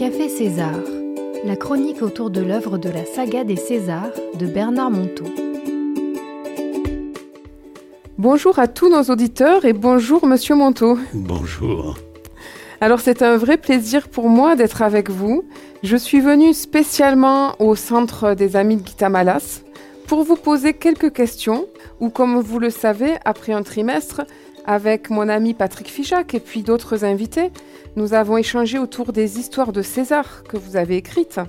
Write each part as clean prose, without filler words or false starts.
Café César, la chronique autour de l'œuvre de la saga des Césars de Bernard Montault. Bonjour à tous nos auditeurs et bonjour Monsieur Montault. Bonjour. Alors c'est un vrai plaisir pour moi d'être avec vous. Je suis venue spécialement au Centre des Amis de Guitamalas pour vous poser quelques questions où, comme vous le savez, après un trimestre, avec mon ami Patrick Fichac et puis d'autres invités, nous avons échangé autour des histoires de César que vous avez écrites.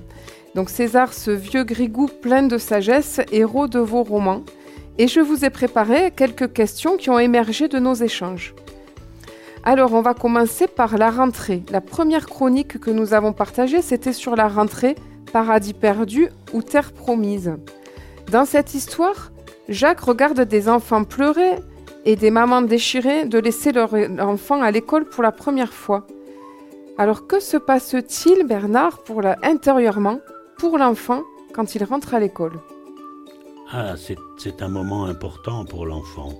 Donc César, ce vieux grigou plein de sagesse, héros de vos romans. Et je vous ai préparé quelques questions qui ont émergé de nos échanges. Alors, on va commencer par la rentrée. La première chronique que nous avons partagée, c'était sur la rentrée « Paradis perdu » ou « Terre promise ». Dans cette histoire, Jacques regarde des enfants pleurer et des mamans déchirées de laisser leur enfant à l'école pour la première fois. Alors, que se passe-t-il, Bernard, intérieurement, pour l'enfant, quand il rentre à l'école ? Ah, c'est un moment important pour l'enfant.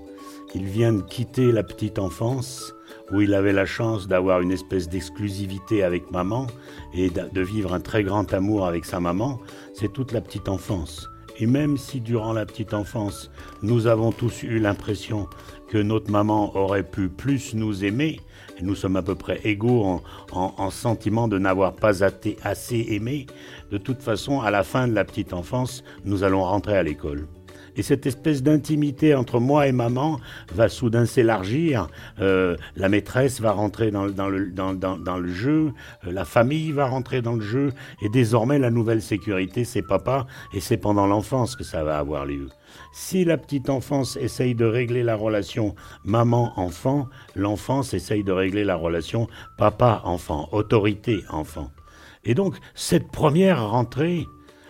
Il vient de quitter la petite enfance où il avait la chance d'avoir une espèce d'exclusivité avec maman et de vivre un très grand amour avec sa maman. C'est toute la petite enfance. Et même si durant la petite enfance, nous avons tous eu l'impression que notre maman aurait pu plus nous aimer, et nous sommes à peu près égaux en sentiment de n'avoir pas assez aimé, de toute façon, à la fin de la petite enfance, nous allons rentrer à l'école. Et cette espèce d'intimité entre moi et maman va soudain s'élargir. La maîtresse va rentrer dans le jeu, la famille va rentrer dans le jeu, et désormais la nouvelle sécurité, c'est papa, et c'est pendant l'enfance que ça va avoir lieu. Si la petite enfance essaye de régler la relation maman-enfant, l'enfance essaye de régler la relation papa-enfant, autorité-enfant. Et donc, cette première rentrée,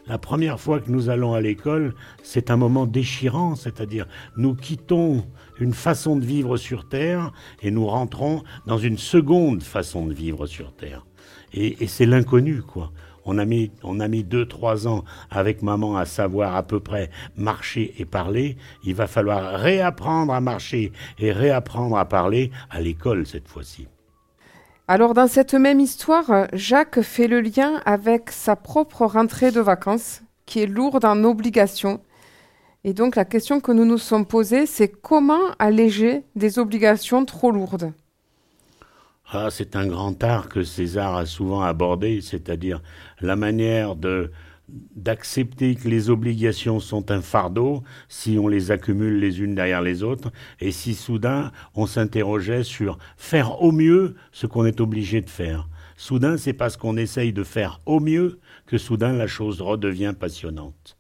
la première fois que nous allons à l'école, c'est un moment déchirant, c'est-à-dire nous quittons une façon de vivre sur Terre et nous rentrons dans une seconde façon de vivre sur Terre. Et c'est l'inconnu, quoi. On a mis 2-3 ans avec maman à savoir à peu près marcher et parler. Il va falloir réapprendre à marcher et réapprendre à parler à l'école cette fois-ci. Alors dans cette même histoire, Jacques fait le lien avec sa propre rentrée de vacances, qui est lourde en obligations. Et donc la question que nous nous sommes posée, c'est comment alléger des obligations trop lourdes ? Ah, c'est un grand art que César a souvent abordé, c'est-à-dire la manière d'accepter que les obligations sont un fardeau si on les accumule les unes derrière les autres et si soudain on s'interrogeait sur faire au mieux ce qu'on est obligé de faire. Soudain, c'est parce qu'on essaye de faire au mieux que soudain la chose redevient passionnante.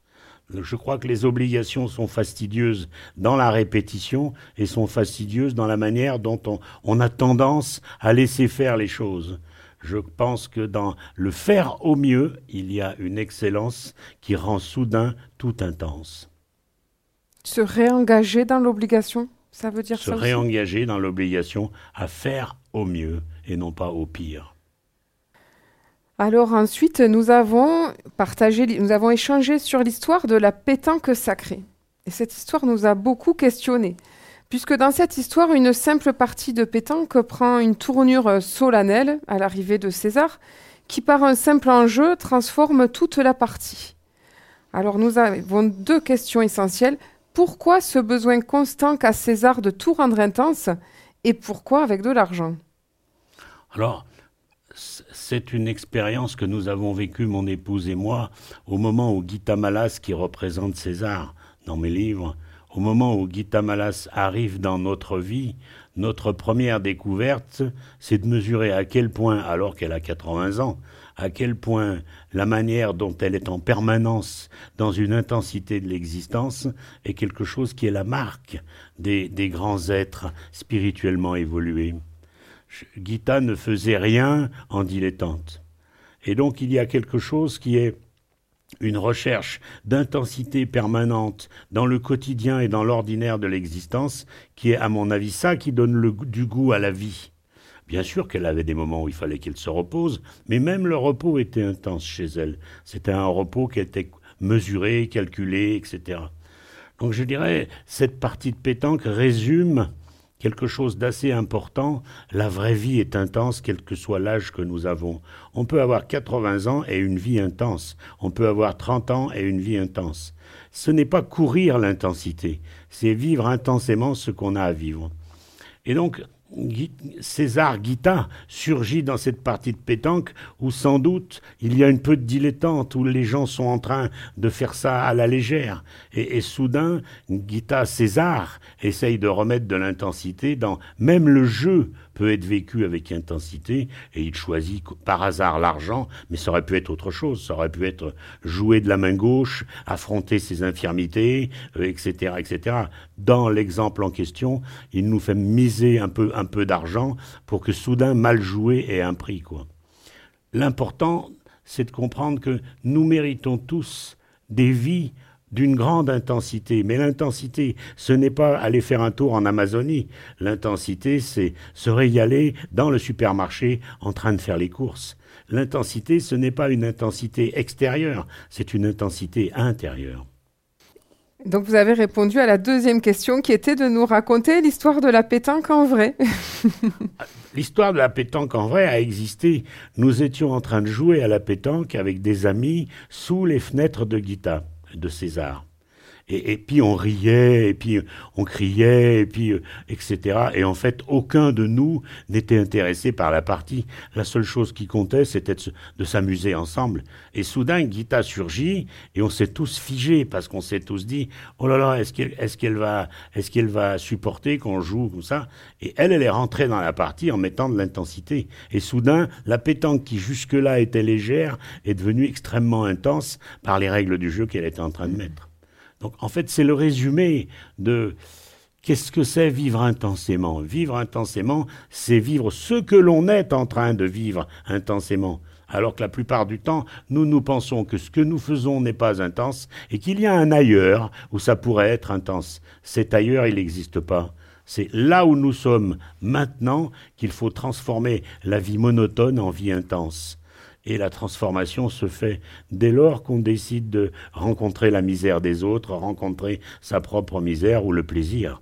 Je crois que les obligations sont fastidieuses dans la répétition et sont fastidieuses dans la manière dont on a tendance à laisser faire les choses. Je pense que dans le faire au mieux, il y a une excellence qui rend soudain tout intense. Se réengager dans l'obligation, ça veut dire ça aussi ? Se réengager dans l'obligation à faire au mieux et non pas au pire. Alors ensuite, nous avons échangé sur l'histoire de la pétanque sacrée. Et cette histoire nous a beaucoup questionnés. Puisque dans cette histoire, une simple partie de pétanque prend une tournure solennelle à l'arrivée de César, qui par un simple enjeu transforme toute la partie. Alors nous avons deux questions essentielles. Pourquoi ce besoin constant qu'a César de tout rendre intense et pourquoi avec de l'argent ? Alors, c'est une expérience que nous avons vécue, mon épouse et moi, au moment où Guitamalas, qui représente César dans mes livres, au moment où Guitamalas arrive dans notre vie, notre première découverte, c'est de mesurer à quel point, alors qu'elle a 80 ans, à quel point la manière dont elle est en permanence dans une intensité de l'existence est quelque chose qui est la marque des grands êtres spirituellement évolués. Guita ne faisait rien en dilettante. Et donc il y a quelque chose qui est une recherche d'intensité permanente dans le quotidien et dans l'ordinaire de l'existence, qui est à mon avis ça qui donne du goût à la vie. Bien sûr qu'elle avait des moments où il fallait qu'elle se repose, mais même le repos était intense chez elle. C'était un repos qui était mesuré, calculé, etc. Donc je dirais, cette partie de pétanque résume quelque chose d'assez important. La vraie vie est intense, quel que soit l'âge que nous avons. On peut avoir 80 ans et une vie intense. On peut avoir 30 ans et une vie intense. Ce n'est pas courir l'intensité, c'est vivre intensément ce qu'on a à vivre. Et donc, César Guita surgit dans cette partie de pétanque où sans doute il y a une peu de dilettante, où les gens sont en train de faire ça à la légère. Et soudain, Guita César essaye de remettre de l'intensité dans... Même le jeu peut être vécu avec intensité, et il choisit par hasard l'argent, mais ça aurait pu être autre chose, ça aurait pu être jouer de la main gauche, affronter ses infirmités, etc., etc. Dans l'exemple en question, il nous fait miser un peu d'argent pour que soudain, mal joué ait un prix, quoi. L'important, c'est de comprendre que nous méritons tous des vies d'une grande intensité. Mais l'intensité, ce n'est pas aller faire un tour en Amazonie. L'intensité, c'est se régaler dans le supermarché en train de faire les courses. L'intensité, ce n'est pas une intensité extérieure, c'est une intensité intérieure. Donc vous avez répondu à la deuxième question qui était de nous raconter l'histoire de la pétanque en vrai. L'histoire de la pétanque en vrai a existé. Nous étions en train de jouer à la pétanque avec des amis sous les fenêtres de Guita. De César. Et puis on riait, et puis on criait, et puis etc. Et en fait, aucun de nous n'était intéressé par la partie. La seule chose qui comptait, c'était de s'amuser ensemble. Et soudain, Guita surgit, et on s'est tous figés, parce qu'on s'est tous dit « Oh là là, est-ce qu'elle va supporter qu'on joue comme ça ?» Et elle est rentrée dans la partie en mettant de l'intensité. Et soudain, la pétanque qui jusque-là était légère est devenue extrêmement intense par les règles du jeu qu'elle était en train de mettre. Donc, en fait, c'est le résumé de qu'est-ce que c'est vivre intensément. Vivre intensément, c'est vivre ce que l'on est en train de vivre intensément. Alors que la plupart du temps, nous pensons que ce que nous faisons n'est pas intense et qu'il y a un ailleurs où ça pourrait être intense. Cet ailleurs, il n'existe pas. C'est là où nous sommes maintenant qu'il faut transformer la vie monotone en vie intense. Et la transformation se fait dès lors qu'on décide de rencontrer la misère des autres, rencontrer sa propre misère ou le plaisir.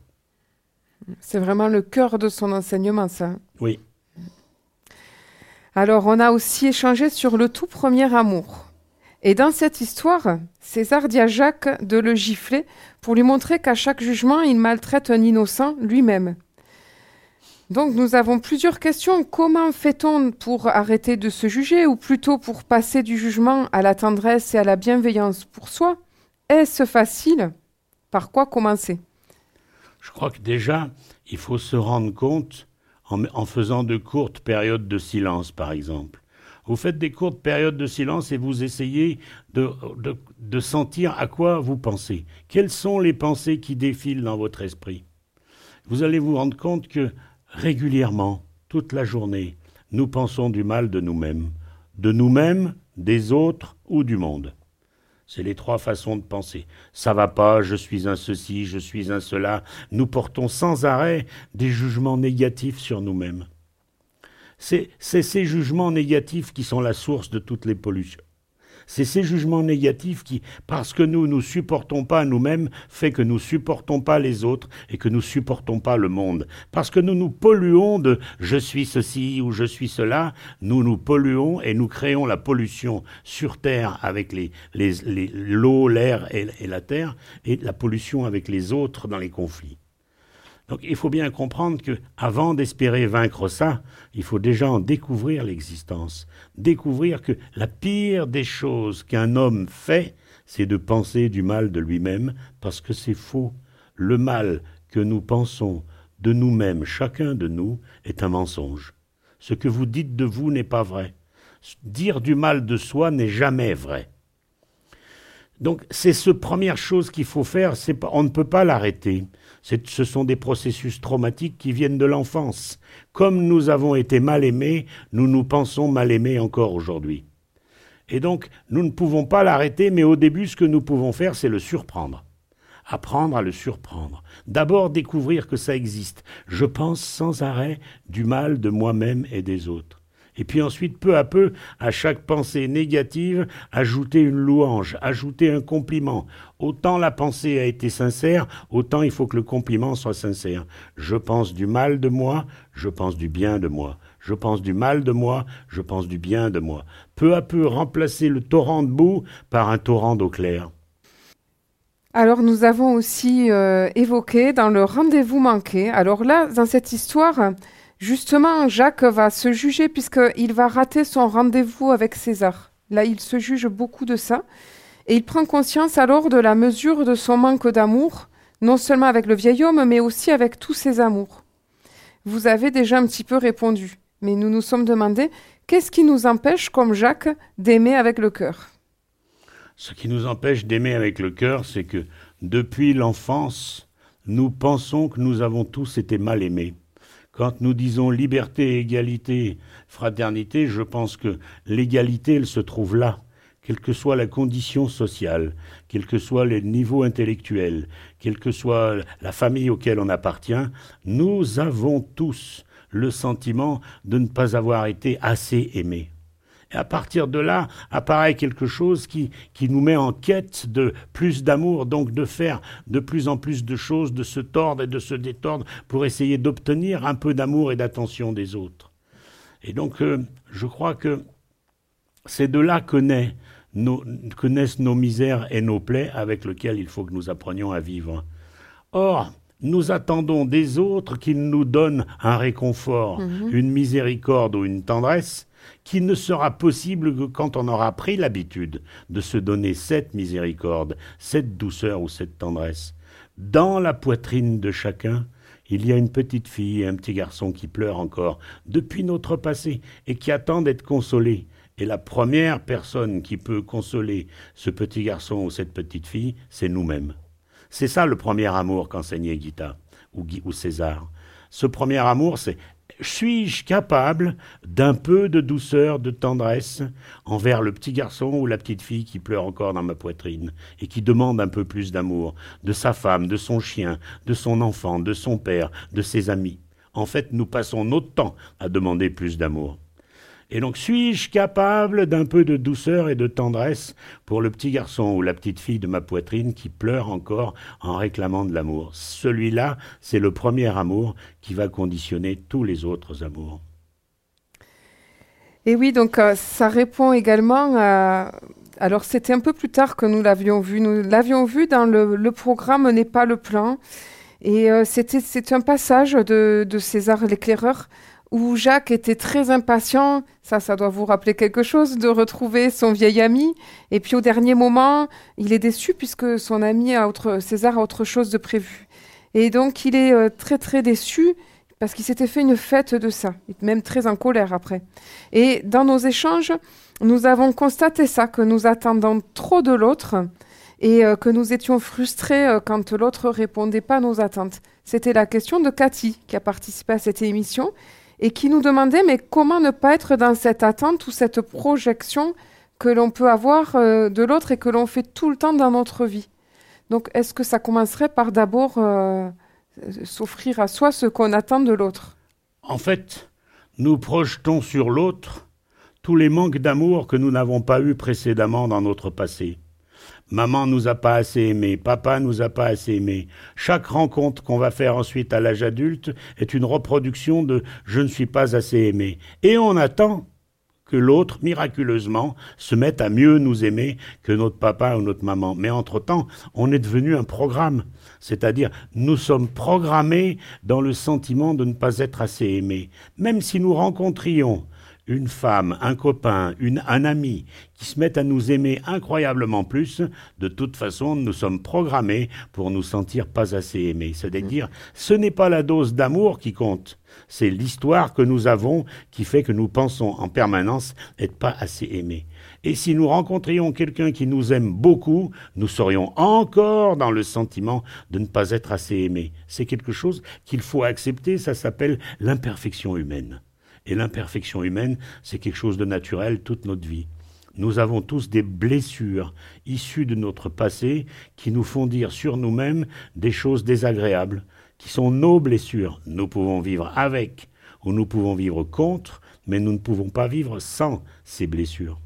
C'est vraiment le cœur de son enseignement, ça. Oui. Alors, on a aussi échangé sur le tout premier amour. Et dans cette histoire, César dit à Jacques de le gifler pour lui montrer qu'à chaque jugement, il maltraite un innocent lui-même. Donc, nous avons plusieurs questions. Comment fait-on pour arrêter de se juger, ou plutôt pour passer du jugement à la tendresse et à la bienveillance pour soi? Est-ce facile? Par quoi commencer? Je crois que déjà, il faut se rendre compte en faisant de courtes périodes de silence, par exemple. Vous faites des courtes périodes de silence et vous essayez de sentir à quoi vous pensez. Quelles sont les pensées qui défilent dans votre esprit? Vous allez vous rendre compte que régulièrement, toute la journée, nous pensons du mal de nous-mêmes, des autres ou du monde. C'est les trois façons de penser. Ça va pas, je suis un ceci, je suis un cela. Nous portons sans arrêt des jugements négatifs sur nous-mêmes. C'est ces jugements négatifs qui sont la source de toutes les pollutions. C'est ces jugements négatifs qui, parce que nous ne supportons pas nous-mêmes, fait que nous ne supportons pas les autres et que nous ne supportons pas le monde. Parce que nous nous polluons de « je suis ceci » ou « je suis cela », nous nous polluons et nous créons la pollution sur Terre avec l'eau, l'air et la terre, et la pollution avec les autres dans les conflits. Donc il faut bien comprendre qu'avant d'espérer vaincre ça, il faut déjà en découvrir l'existence. Découvrir que la pire des choses qu'un homme fait, c'est de penser du mal de lui-même, parce que c'est faux. Le mal que nous pensons de nous-mêmes, chacun de nous, est un mensonge. Ce que vous dites de vous n'est pas vrai. Dire du mal de soi n'est jamais vrai. Donc c'est cette première chose qu'il faut faire, on ne peut pas l'arrêter. Ce sont des processus traumatiques qui viennent de l'enfance. Comme nous avons été mal aimés, nous nous pensons mal aimés encore aujourd'hui. Et donc nous ne pouvons pas l'arrêter, mais au début ce que nous pouvons faire c'est le surprendre. Apprendre à le surprendre. D'abord découvrir que ça existe. Je pense sans arrêt du mal de moi-même et des autres. Et puis ensuite, peu à peu, à chaque pensée négative, ajouter une louange, ajouter un compliment. Autant la pensée a été sincère, autant il faut que le compliment soit sincère. Je pense du mal de moi, je pense du bien de moi. Je pense du mal de moi, je pense du bien de moi. Peu à peu, remplacer le torrent de boue par un torrent d'eau claire. Alors, nous avons aussi évoqué dans le rendez-vous manqué. Alors là, dans cette histoire, justement, Jacques va se juger puisqu'il va rater son rendez-vous avec César. Là, il se juge beaucoup de ça. Et il prend conscience alors de la mesure de son manque d'amour, non seulement avec le vieil homme, mais aussi avec tous ses amours. Vous avez déjà un petit peu répondu, mais nous nous sommes demandé qu'est-ce qui nous empêche, comme Jacques, d'aimer avec le cœur ? Ce qui nous empêche d'aimer avec le cœur, c'est que depuis l'enfance, nous pensons que nous avons tous été mal aimés. Quand nous disons liberté, égalité, fraternité, je pense que l'égalité, elle se trouve là, quelle que soit la condition sociale, quel que soit le niveau intellectuel, quelle que soit la famille auquel on appartient, nous avons tous le sentiment de ne pas avoir été assez aimés. Et à partir de là, apparaît quelque chose qui nous met en quête de plus d'amour, donc de faire de plus en plus de choses, de se tordre et de se détordre pour essayer d'obtenir un peu d'amour et d'attention des autres. Et donc, je crois que c'est de là que naissent nos misères et nos plaies avec lesquelles il faut que nous apprenions à vivre. Or, nous attendons des autres qu'ils nous donnent un réconfort, une miséricorde ou une tendresse, qui ne sera possible que quand on aura pris l'habitude de se donner cette miséricorde, cette douceur ou cette tendresse. Dans la poitrine de chacun, il y a une petite fille et un petit garçon qui pleurent encore depuis notre passé et qui attendent d'être consolés. Et la première personne qui peut consoler ce petit garçon ou cette petite fille, c'est nous-mêmes. C'est ça le premier amour qu'enseignait Guita ou César. Ce premier amour, c'est « Suis-je capable d'un peu de douceur, de tendresse envers le petit garçon ou la petite fille qui pleure encore dans ma poitrine et qui demande un peu plus d'amour de sa femme, de son chien, de son enfant, de son père, de ses amis ?» En fait, nous passons notre temps à demander plus d'amour. Et donc, suis-je capable d'un peu de douceur et de tendresse pour le petit garçon ou la petite fille de ma poitrine qui pleure encore en réclamant de l'amour ? Celui-là, c'est le premier amour qui va conditionner tous les autres amours. Et oui, donc ça répond également à... Alors, c'était un peu plus tard que nous l'avions vu. Nous l'avions vu dans le programme « N'est pas le plan ». Et c'est un passage de César l'éclaireur, où Jacques était très impatient, ça doit vous rappeler quelque chose, de retrouver son vieil ami. Et puis au dernier moment, il est déçu puisque son ami César a autre chose de prévu. Et donc il est très très déçu parce qu'il s'était fait une fête de ça, même très en colère après. Et dans nos échanges, nous avons constaté ça, que nous attendons trop de l'autre et que nous étions frustrés quand l'autre ne répondait pas à nos attentes. C'était la question de Cathy qui a participé à cette émission et qui nous demandait mais comment ne pas être dans cette attente ou cette projection que l'on peut avoir de l'autre et que l'on fait tout le temps dans notre vie. Donc est-ce que ça commencerait par d'abord s'offrir à soi ce qu'on attend de l'autre ? En fait, nous projetons sur l'autre tous les manques d'amour que nous n'avons pas eus précédemment dans notre passé. Maman nous a pas assez aimés, papa nous a pas assez aimés. Chaque rencontre qu'on va faire ensuite à l'âge adulte est une reproduction de « je ne suis pas assez aimé ». Et on attend que l'autre, miraculeusement, se mette à mieux nous aimer que notre papa ou notre maman. Mais entre-temps, on est devenu un programme. C'est-à-dire, nous sommes programmés dans le sentiment de ne pas être assez aimés. Même si nous rencontrions une femme, un copain, un ami qui se mettent à nous aimer incroyablement plus, de toute façon, nous sommes programmés pour nous sentir pas assez aimés. C'est-à-dire, ce n'est pas la dose d'amour qui compte, c'est l'histoire que nous avons qui fait que nous pensons en permanence être pas assez aimés. Et si nous rencontrions quelqu'un qui nous aime beaucoup, nous serions encore dans le sentiment de ne pas être assez aimés. C'est quelque chose qu'il faut accepter, ça s'appelle l'imperfection humaine. Et l'imperfection humaine, c'est quelque chose de naturel toute notre vie. Nous avons tous des blessures issues de notre passé qui nous font dire sur nous-mêmes des choses désagréables, qui sont nos blessures. Nous pouvons vivre avec ou nous pouvons vivre contre, mais nous ne pouvons pas vivre sans ces blessures.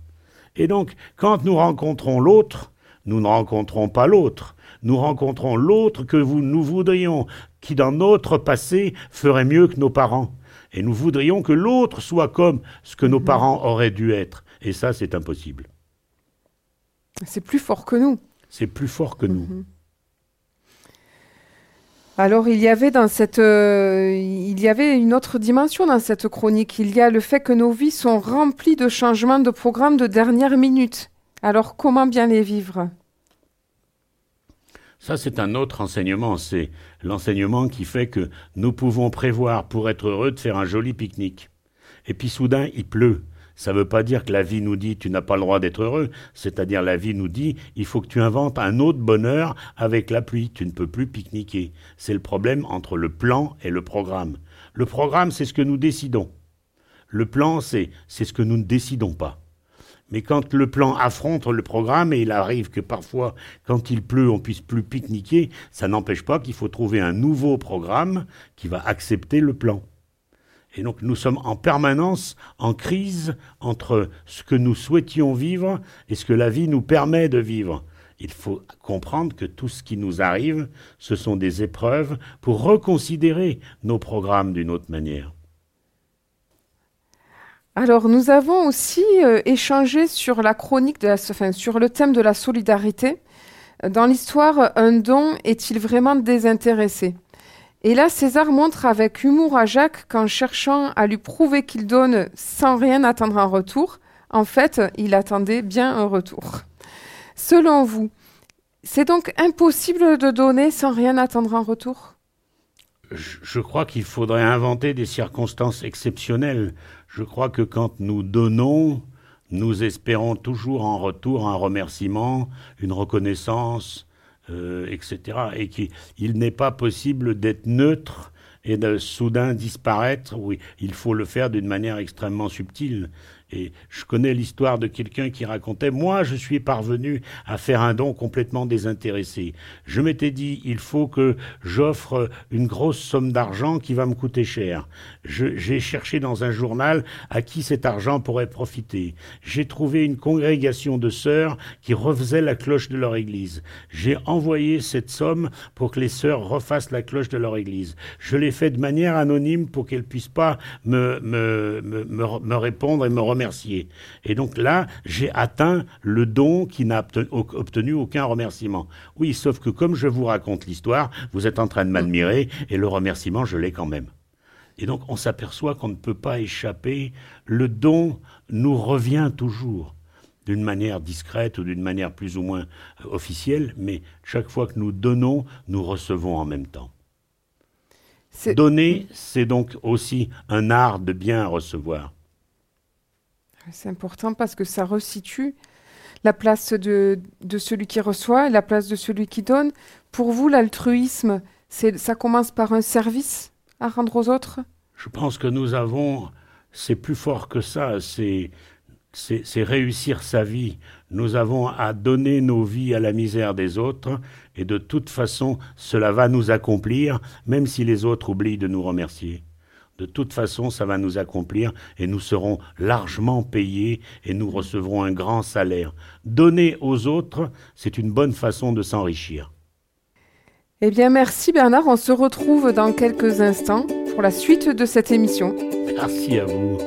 Et donc, quand nous rencontrons l'autre, nous ne rencontrons pas l'autre. Nous rencontrons l'autre que nous voudrions, qui dans notre passé ferait mieux que nos parents. Et nous voudrions que l'autre soit comme ce que nos parents auraient dû être. Et ça, c'est impossible. C'est plus fort que nous. C'est plus fort que nous. Alors, il y avait une autre dimension dans cette chronique. Il y a le fait que nos vies sont remplies de changements de programme de dernière minute. Alors, comment bien les vivre ? Ça, c'est un autre enseignement. C'est l'enseignement qui fait que nous pouvons prévoir, pour être heureux, de faire un joli pique-nique. Et puis, soudain, il pleut. Ça ne veut pas dire que la vie nous dit « tu n'as pas le droit d'être heureux », c'est-à-dire la vie nous dit « il faut que tu inventes un autre bonheur avec la pluie, tu ne peux plus pique-niquer ». C'est le problème entre le plan et le programme. Le programme, c'est ce que nous décidons. Le plan, c'est ce que nous ne décidons pas. Mais quand le plan affronte le programme, et il arrive que parfois, quand il pleut, on ne puisse plus pique-niquer, ça n'empêche pas qu'il faut trouver un nouveau programme qui va accepter le plan. Et donc nous sommes en permanence en crise entre ce que nous souhaitions vivre et ce que la vie nous permet de vivre. Il faut comprendre que tout ce qui nous arrive, ce sont des épreuves pour reconsidérer nos programmes d'une autre manière. Alors nous avons aussi échangé sur la chronique, sur le thème de la solidarité. Dans l'histoire, un don est-il vraiment désintéressé ? Et là, César montre avec humour à Jacques qu'en cherchant à lui prouver qu'il donne sans rien attendre en retour, en fait, il attendait bien un retour. Selon vous, c'est donc impossible de donner sans rien attendre en retour ? Je crois qu'il faudrait inventer des circonstances exceptionnelles. Je crois que quand nous donnons, nous espérons toujours en retour un remerciement, une reconnaissance, etc. Et qu'il n'est pas possible d'être neutre et de soudain disparaître. Oui, il faut le faire d'une manière extrêmement subtile. Et je connais l'histoire de quelqu'un qui racontait « Moi, je suis parvenu à faire un don complètement désintéressé. Je m'étais dit, il faut que j'offre une grosse somme d'argent qui va me coûter cher. J'ai cherché dans un journal à qui cet argent pourrait profiter. J'ai trouvé une congrégation de sœurs qui refaisait la cloche de leur église. J'ai envoyé cette somme pour que les sœurs refassent la cloche de leur église. Je l'ai fait de manière anonyme pour qu'elles ne puissent pas me répondre et me remercier. Et donc là, j'ai atteint le don qui n'a obtenu aucun remerciement. Oui, sauf que comme je vous raconte l'histoire, vous êtes en train de m'admirer et le remerciement, je l'ai quand même. Et donc, on s'aperçoit qu'on ne peut pas échapper. Le don nous revient toujours, d'une manière discrète ou d'une manière plus ou moins officielle, mais chaque fois que nous donnons, nous recevons en même temps. Donner, c'est donc aussi un art de bien recevoir. C'est important parce que ça resitue la place de celui qui reçoit et la place de celui qui donne. Pour vous, l'altruisme, ça commence par un service à rendre aux autres ? Je pense que nous avons... C'est plus fort que ça, c'est réussir sa vie. Nous avons à donner nos vies à la misère des autres et de toute façon, cela va nous accomplir, même si les autres oublient de nous remercier. De toute façon, ça va nous accomplir et nous serons largement payés et nous recevrons un grand salaire. Donner aux autres, c'est une bonne façon de s'enrichir. Eh bien, merci Bernard. On se retrouve dans quelques instants pour la suite de cette émission. Merci à vous.